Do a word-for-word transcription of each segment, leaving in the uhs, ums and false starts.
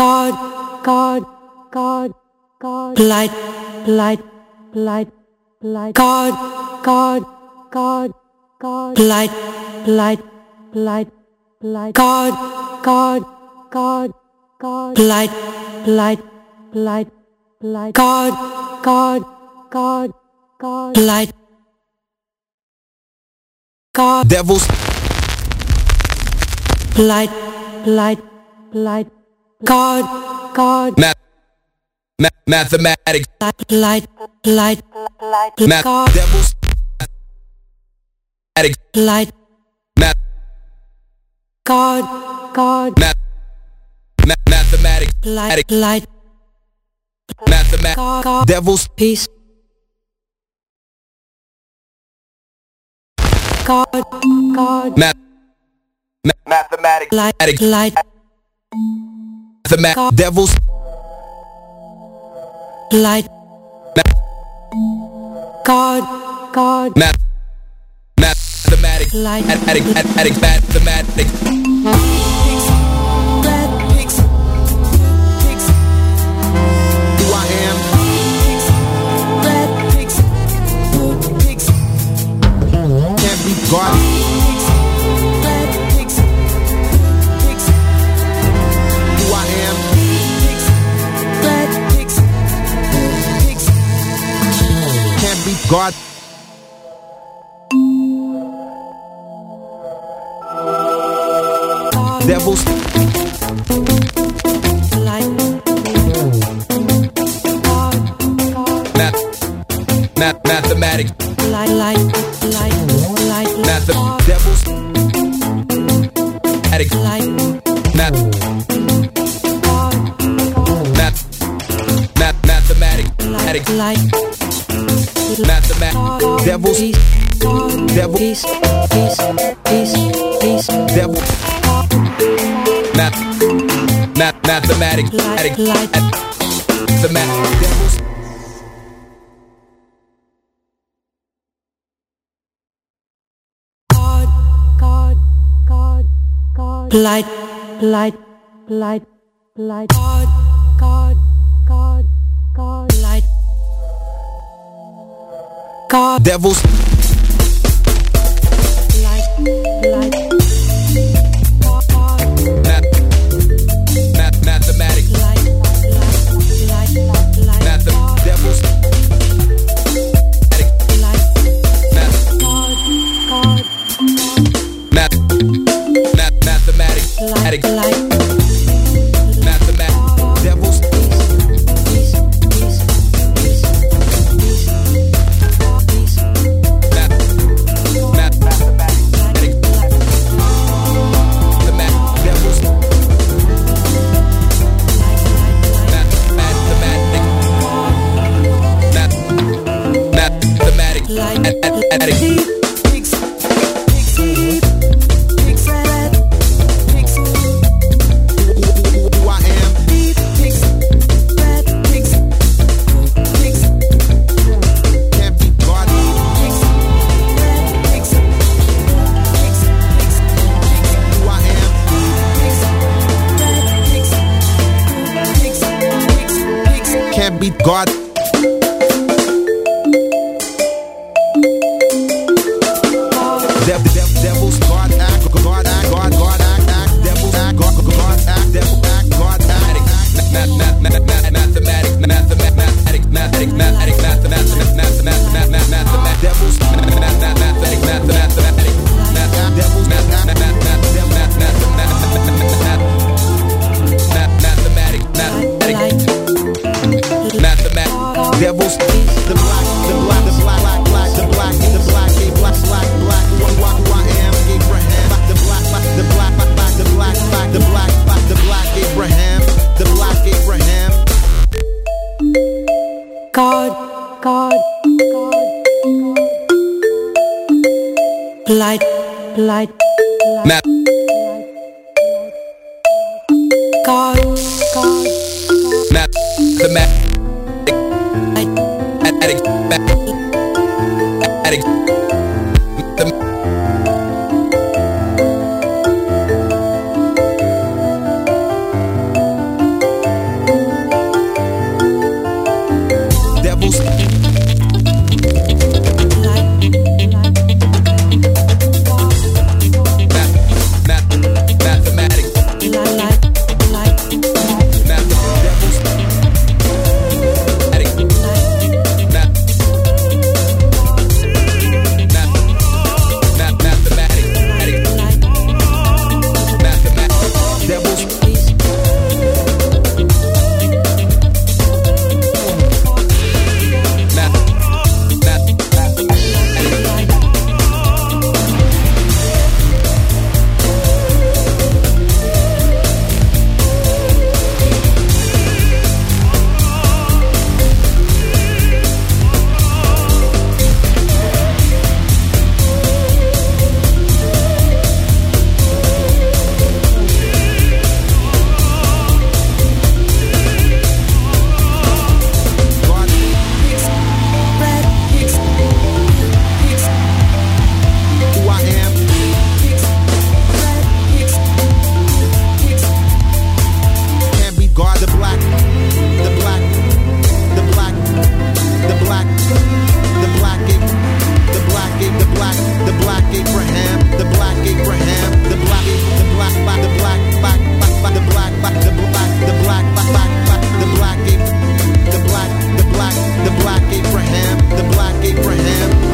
God, God, God, God, blight, blight, blight, blight, God, God, God, God, blight, blight, blight, blight, God, God, God, God, blight, blight, blight, blight, God, God, God, God, blight, God, devils, blight, blight, blight, God, God, math, math, mathematics, light, light, light, math, God, devils, addict, light, math, God, God, math, math, mathematics, light, light, mathematics, devils, peace, God, God, math, mathematics, light, light. The ma- devils light ma- God God math math the mathematics light addict addict math the mathematics pigs glad pigs pigs who I am pigs glad pigs pigs can't be guarded. God devils light God math math mathematics light light light light math devils addict light math math math mathematics addict light mathematics, devils, devil, peace, peace, peace, peace, devil, math, math, mathematics, addict, light, the math, devils. God, God, God, God, light, light, light, light, God, God, God, God, light. God devils light light God math math mathematics light light light math devils light math God math math mathematics light math math devils God The black, the black, the black, the black, the black, the black, the black, the black Abraham, the black Abraham, the black, the black, the black, the black, the black, the black, the black, the black, the black, the black Abraham, the black Abraham.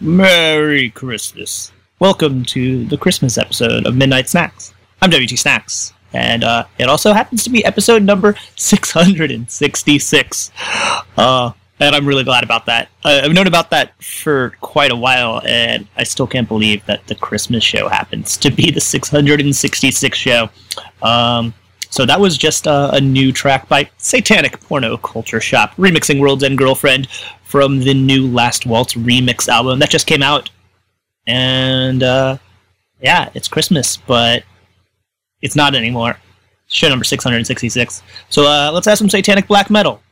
Merry Christmas. Welcome to the Christmas episode of Midnight Snacks. I'm W T Snacks, and uh, it also happens to be episode number six hundred sixty-six. Uh, and I'm really glad about that. Uh, I've known about that for quite a while, and I still can't believe that the Christmas show happens to be the six hundred sixty-sixth show. Um, so that was just uh, a new track by Satanic Porno Culture Shop, remixing World's End Girlfriend from the new Last Waltz remix album that just came out. And, uh, yeah, it's Christmas, but it's not anymore. Show number six hundred sixty-six. So, uh, let's have some satanic black metal.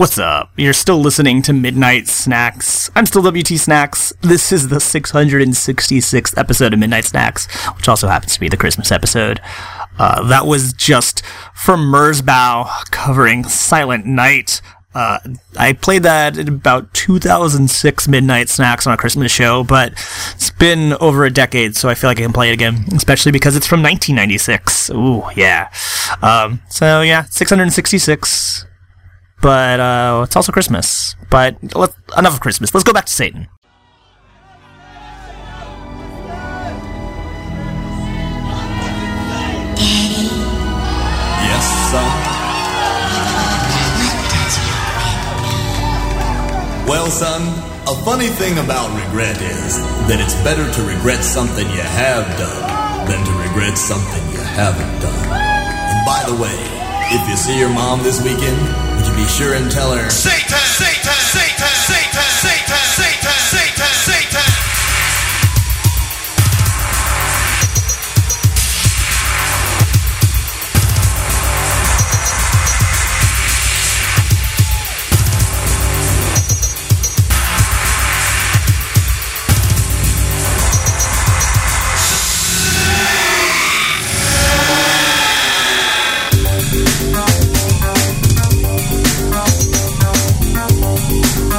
What's up? You're still listening to Midnight Snacks. I'm still W T Snacks. This is the six hundred sixty-sixth episode of Midnight Snacks, which also happens to be the Christmas episode. Uh, that was just from Merzbow covering Silent Night. Uh, I played that in about two thousand six Midnight Snacks on a Christmas show, but it's been over a decade, so I feel like I can play it again, especially because it's from nineteen ninety-six. Ooh, yeah. Um, so, yeah, six hundred sixty-six. But uh, it's also Christmas. But let's, enough of Christmas. Let's go back to Satan. Daddy. Yes, son. What does regret mean? Well, son, a funny thing about regret is that it's better to regret something you have done than to regret something you haven't done. And by the way, if you see your mom this weekend, would you be sure and tell her Satan, Satan, Satan, Satan, Satan, Satan, Satan, Satan. We'll be right back.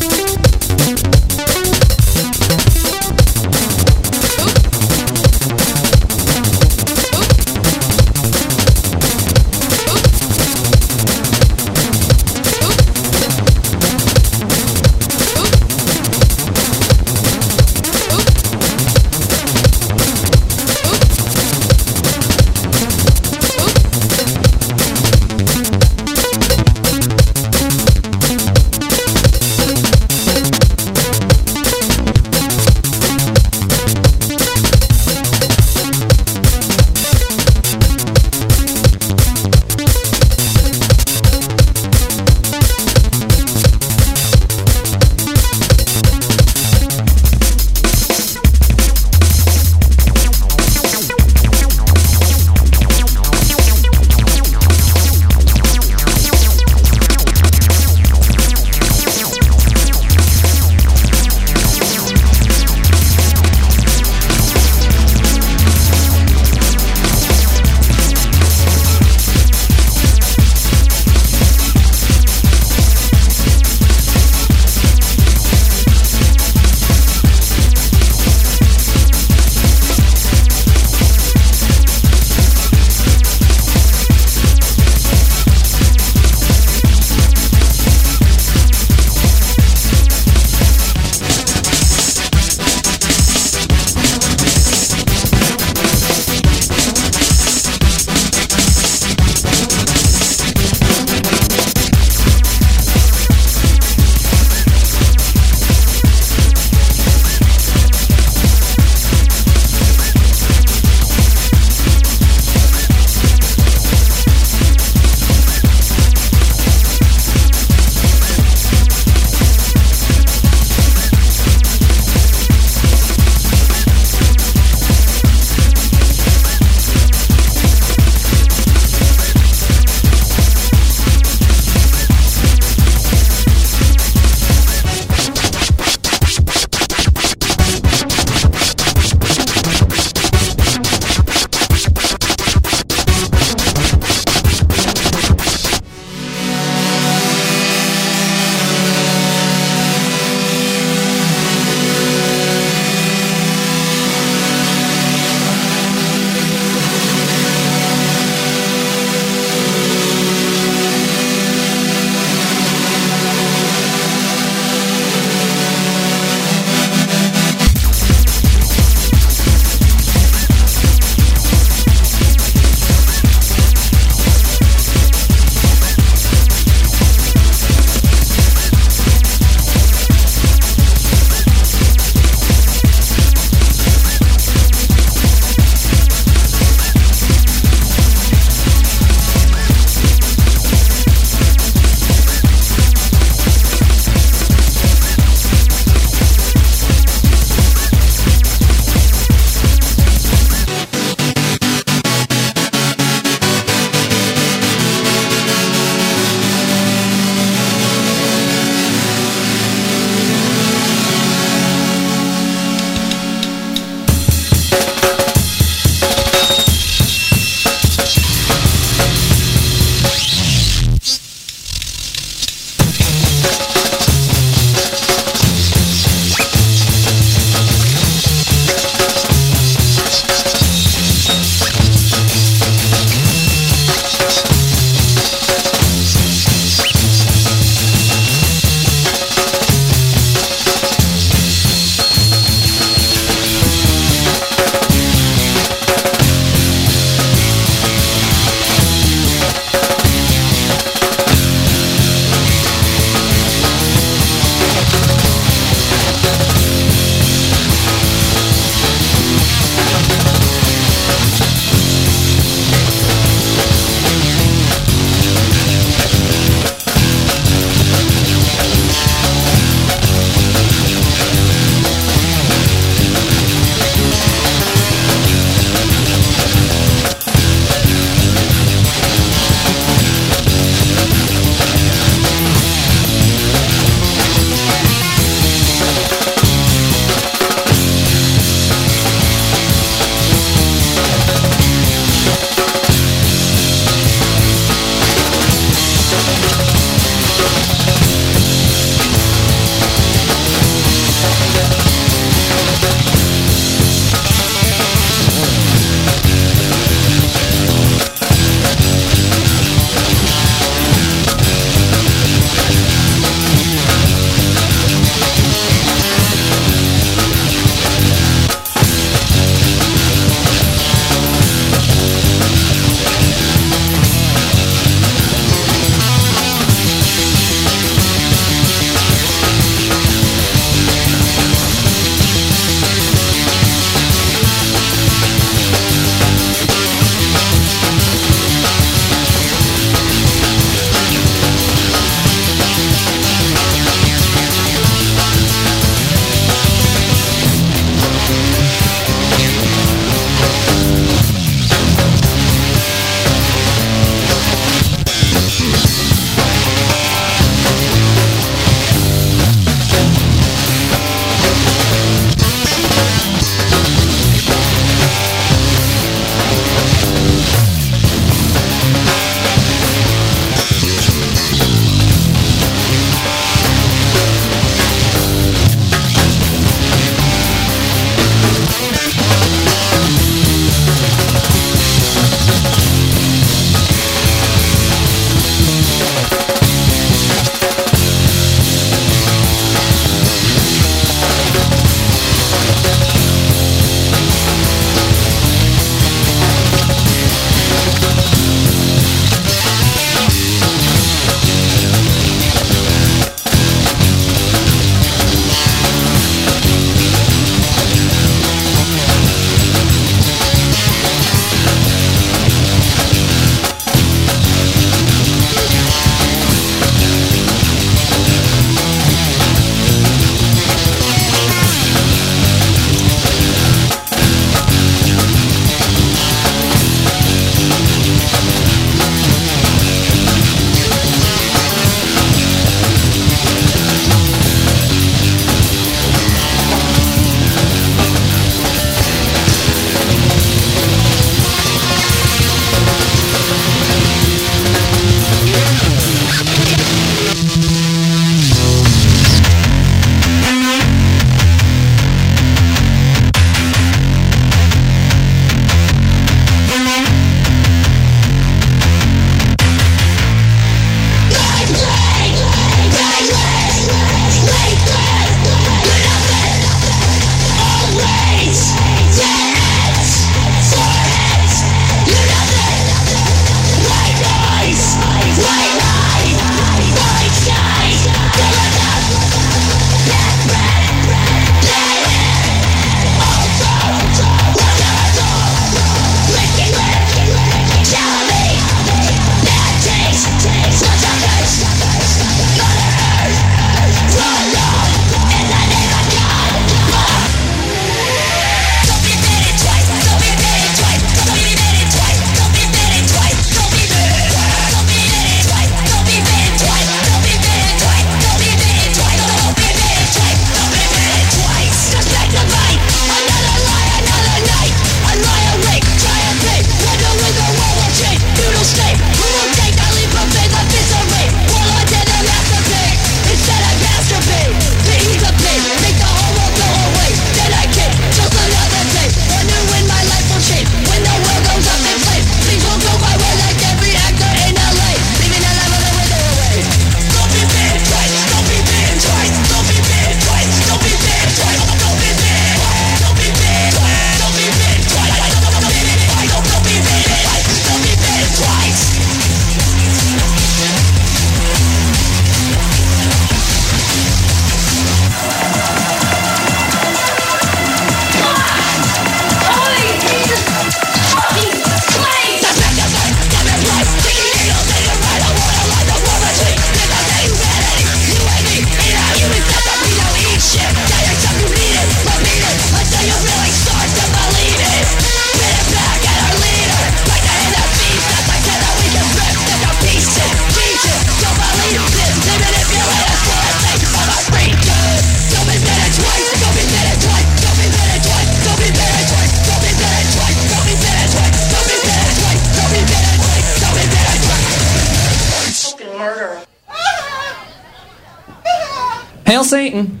Hail Satan!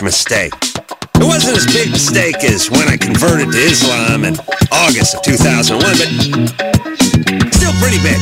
Mistake. It wasn't as big a mistake as when I converted to Islam in August of two thousand one, but still pretty big.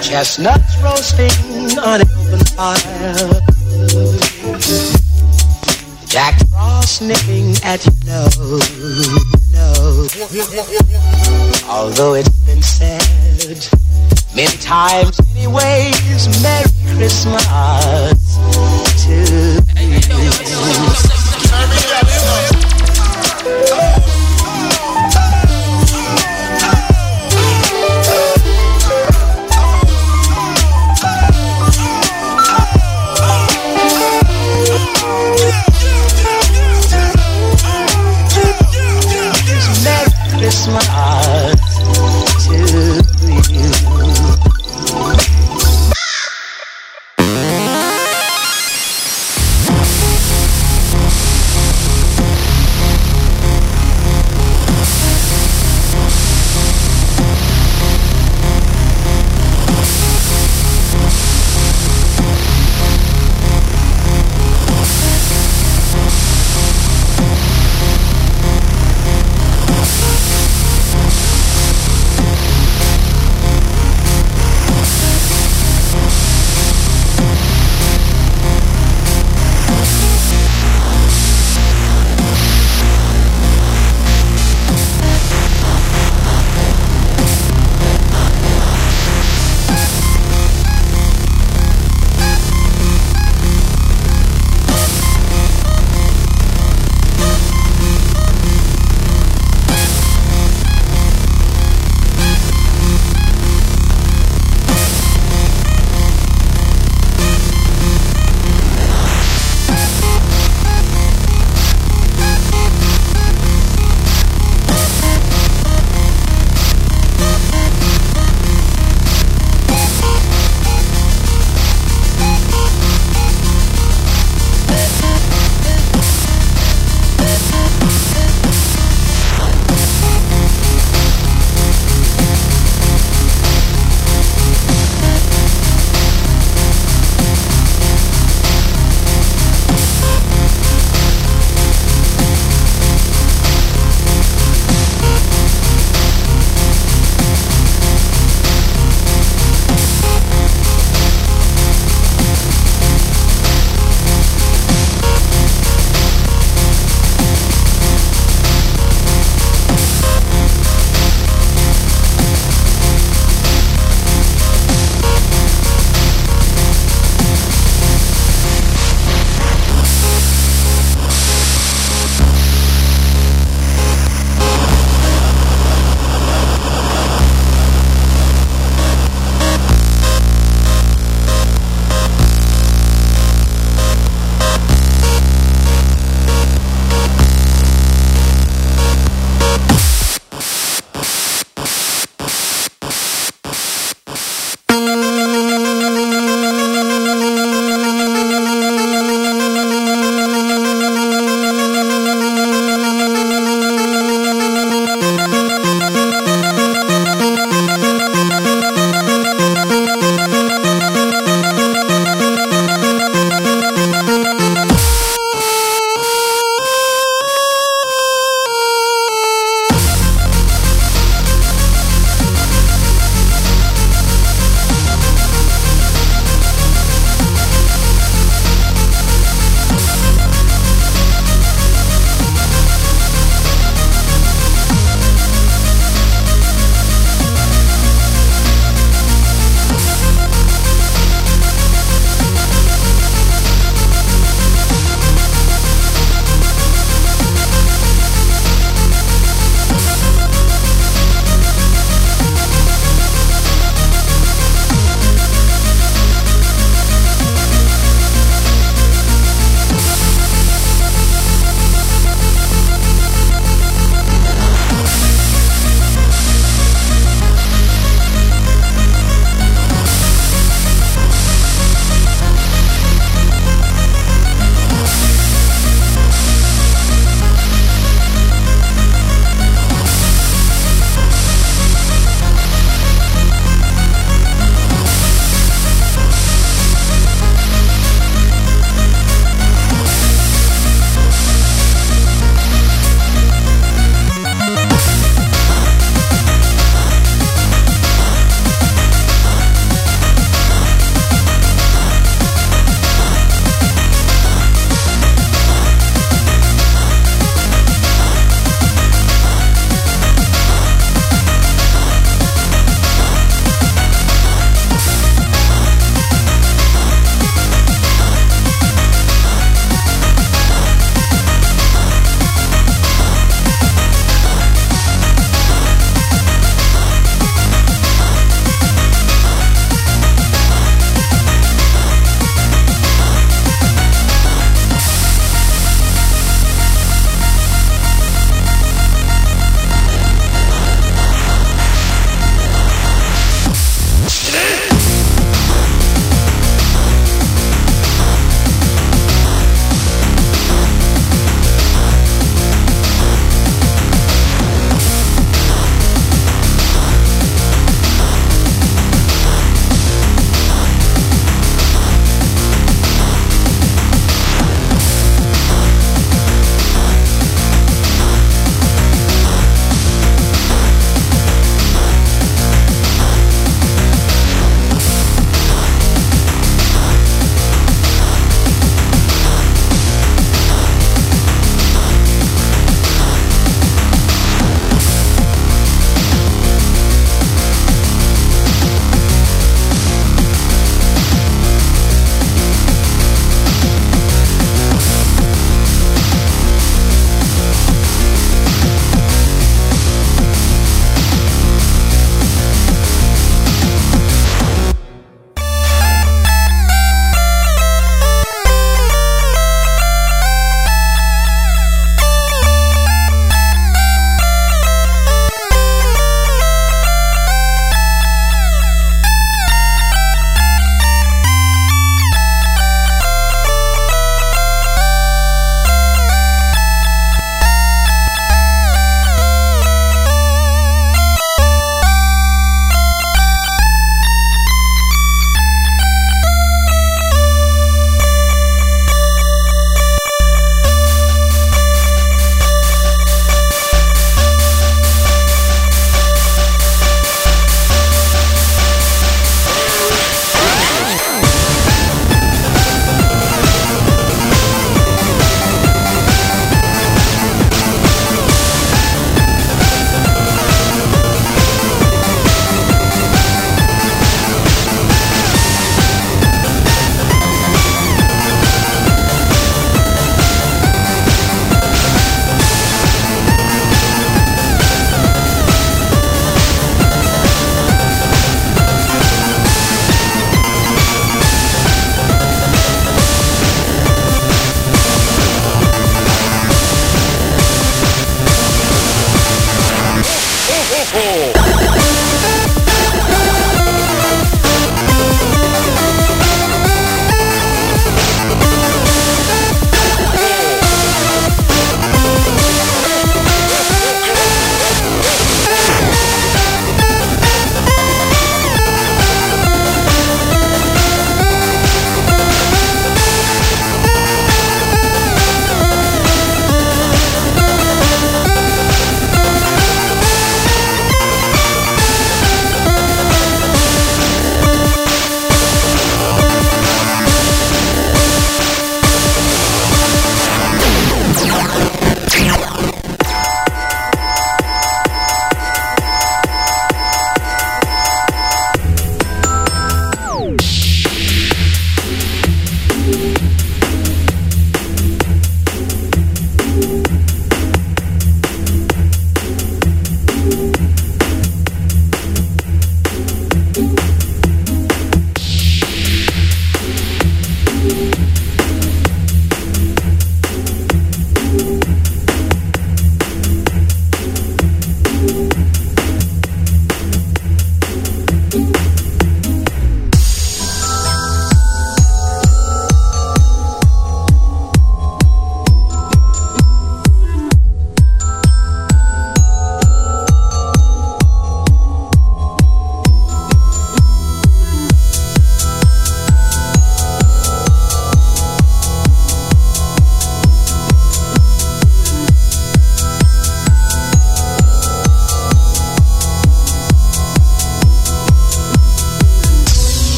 Chestnuts roasting on an open fire. Jack Frost nipping at your nose. nose. Although it's been said many times, many ways, Merry Christmas to you. Christmas to you.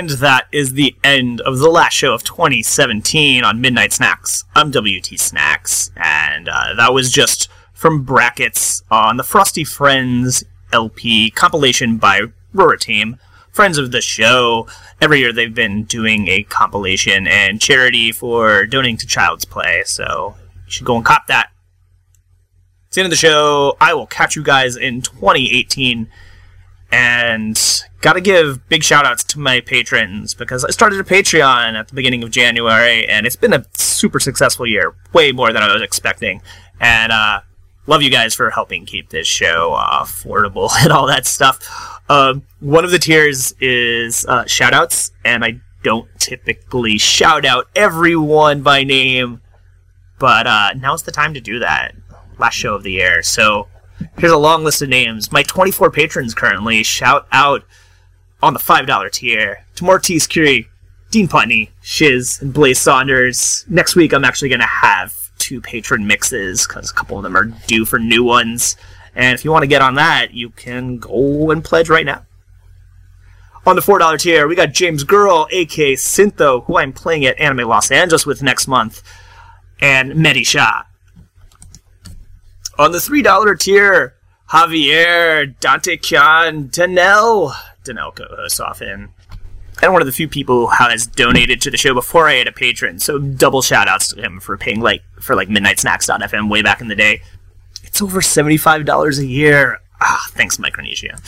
And that is the end of the last show of twenty seventeen on Midnight Snacks. I'm W T Snacks, and uh, that was just from Brackets on the Frosty Friends L P compilation by Rora Team, friends of the show. Every year they've been doing a compilation and charity for donating to Child's Play, so you should go and cop that. It's the end of the show. I will catch you guys in twenty eighteen. And gotta give big shout-outs to my patrons, because I started a Patreon at the beginning of January, and it's been a super successful year, way more than I was expecting. And uh, love you guys for helping keep this show uh, affordable and all that stuff. Uh, one of the tiers is uh, shout-outs, and I don't typically shout out everyone by name, but uh, now's the time to do that. Last show of the year, so... Here's a long list of names. My twenty-four patrons currently. Shout out on the five dollar tier to Mortise Curie, Dean Putney, Shiz, and Blaze Saunders. Next week, I'm actually going to have two patron mixes because a couple of them are due for new ones. And if you want to get on that, you can go and pledge right now. On the four dollar tier, we got James Girl, a k a. Syntho, who I'm playing at Anime Los Angeles with next month, and Medisha. On the three dollar tier, Javier, Dante, Danel. Danel co-hosts often. And one of the few people who has donated to the show before I had a patron, so double shout-outs to him for paying like for like midnight snacks dot f m way back in the day. It's over seventy-five dollars a year. Ah, thanks, Micronesia.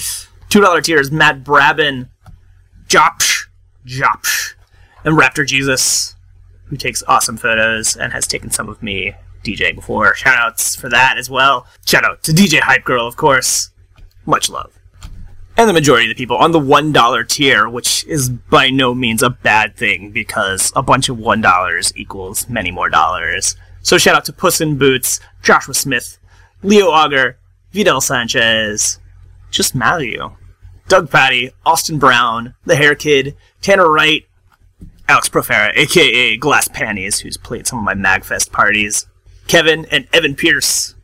two dollar tier is Matt Brabin, Jopsh, Jopsh, and Raptor Jesus, who takes awesome photos and has taken some of me DJing before. Shoutouts for that as well. Shoutout to D J Hype Girl, of course. Much love. And the majority of the people on the one dollar tier, which is by no means a bad thing, because a bunch of one dollar equals many more dollars. So shoutout to Puss in Boots, Joshua Smith, Leo Auger, Vidal Sanchez, Just Mario, Doug Patty, Austin Brown, The Hair Kid, Tanner Wright, Alex Profera, a k a. Glass Panties, who's played some of my MagFest parties, Kevin and Evan Pierce.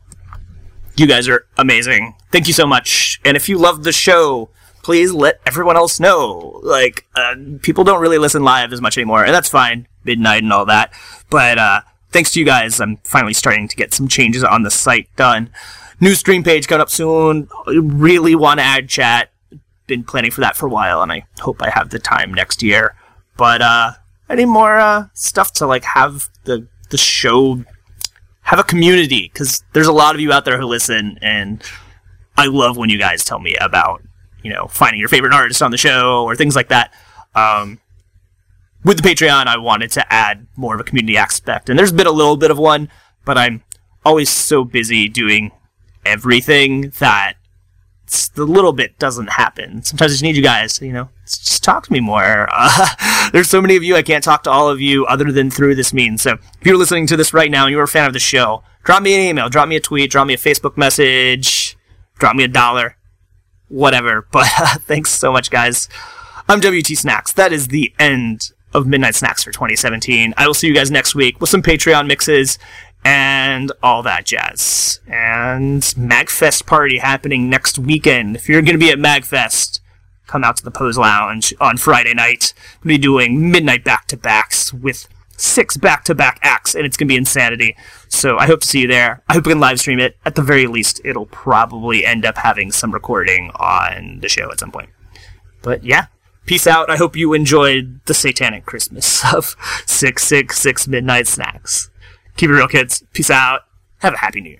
You guys are amazing. Thank you so much. And if you love the show, please let everyone else know. Like, uh, people don't really listen live as much anymore, and that's fine. Midnight and all that. But uh, thanks to you guys, I'm finally starting to get some changes on the site done. New stream page coming up soon. I really want to add chat. Been planning for that for a while, and I hope I have the time next year. But uh, I need more uh, stuff to, like, have the, the show... Have a community, because there's a lot of you out there who listen, and I love when you guys tell me about, you know, finding your favorite artist on the show or things like that. Um, with the Patreon, I wanted to add more of a community aspect, and there's been a little bit of one, but I'm always so busy doing everything that the little bit doesn't happen. Sometimes I just need you guys, you know, just talk to me more. Uh, there's so many of you, I can't talk to all of you other than through this means. So if you're listening to this right now and you're a fan of the show, drop me an email, drop me a tweet, drop me a Facebook message, drop me a dollar, whatever. But uh, thanks so much, guys. I'm W T Snacks. That is the end of Midnight Snacks for twenty seventeen. I will see you guys next week with some Patreon mixes and all that jazz. And MagFest party happening next weekend. If you're going to be at MagFest, come out to the Pose Lounge on Friday night. We'll be doing midnight back-to-backs with six back-to-back acts, and it's going to be insanity. So I hope to see you there. I hope we can live stream it. At the very least, it'll probably end up having some recording on the show at some point. But yeah, peace out. I hope you enjoyed the satanic Christmas of six six six Midnight Snacks. Keep it real, kids. Peace out. Have a happy new year.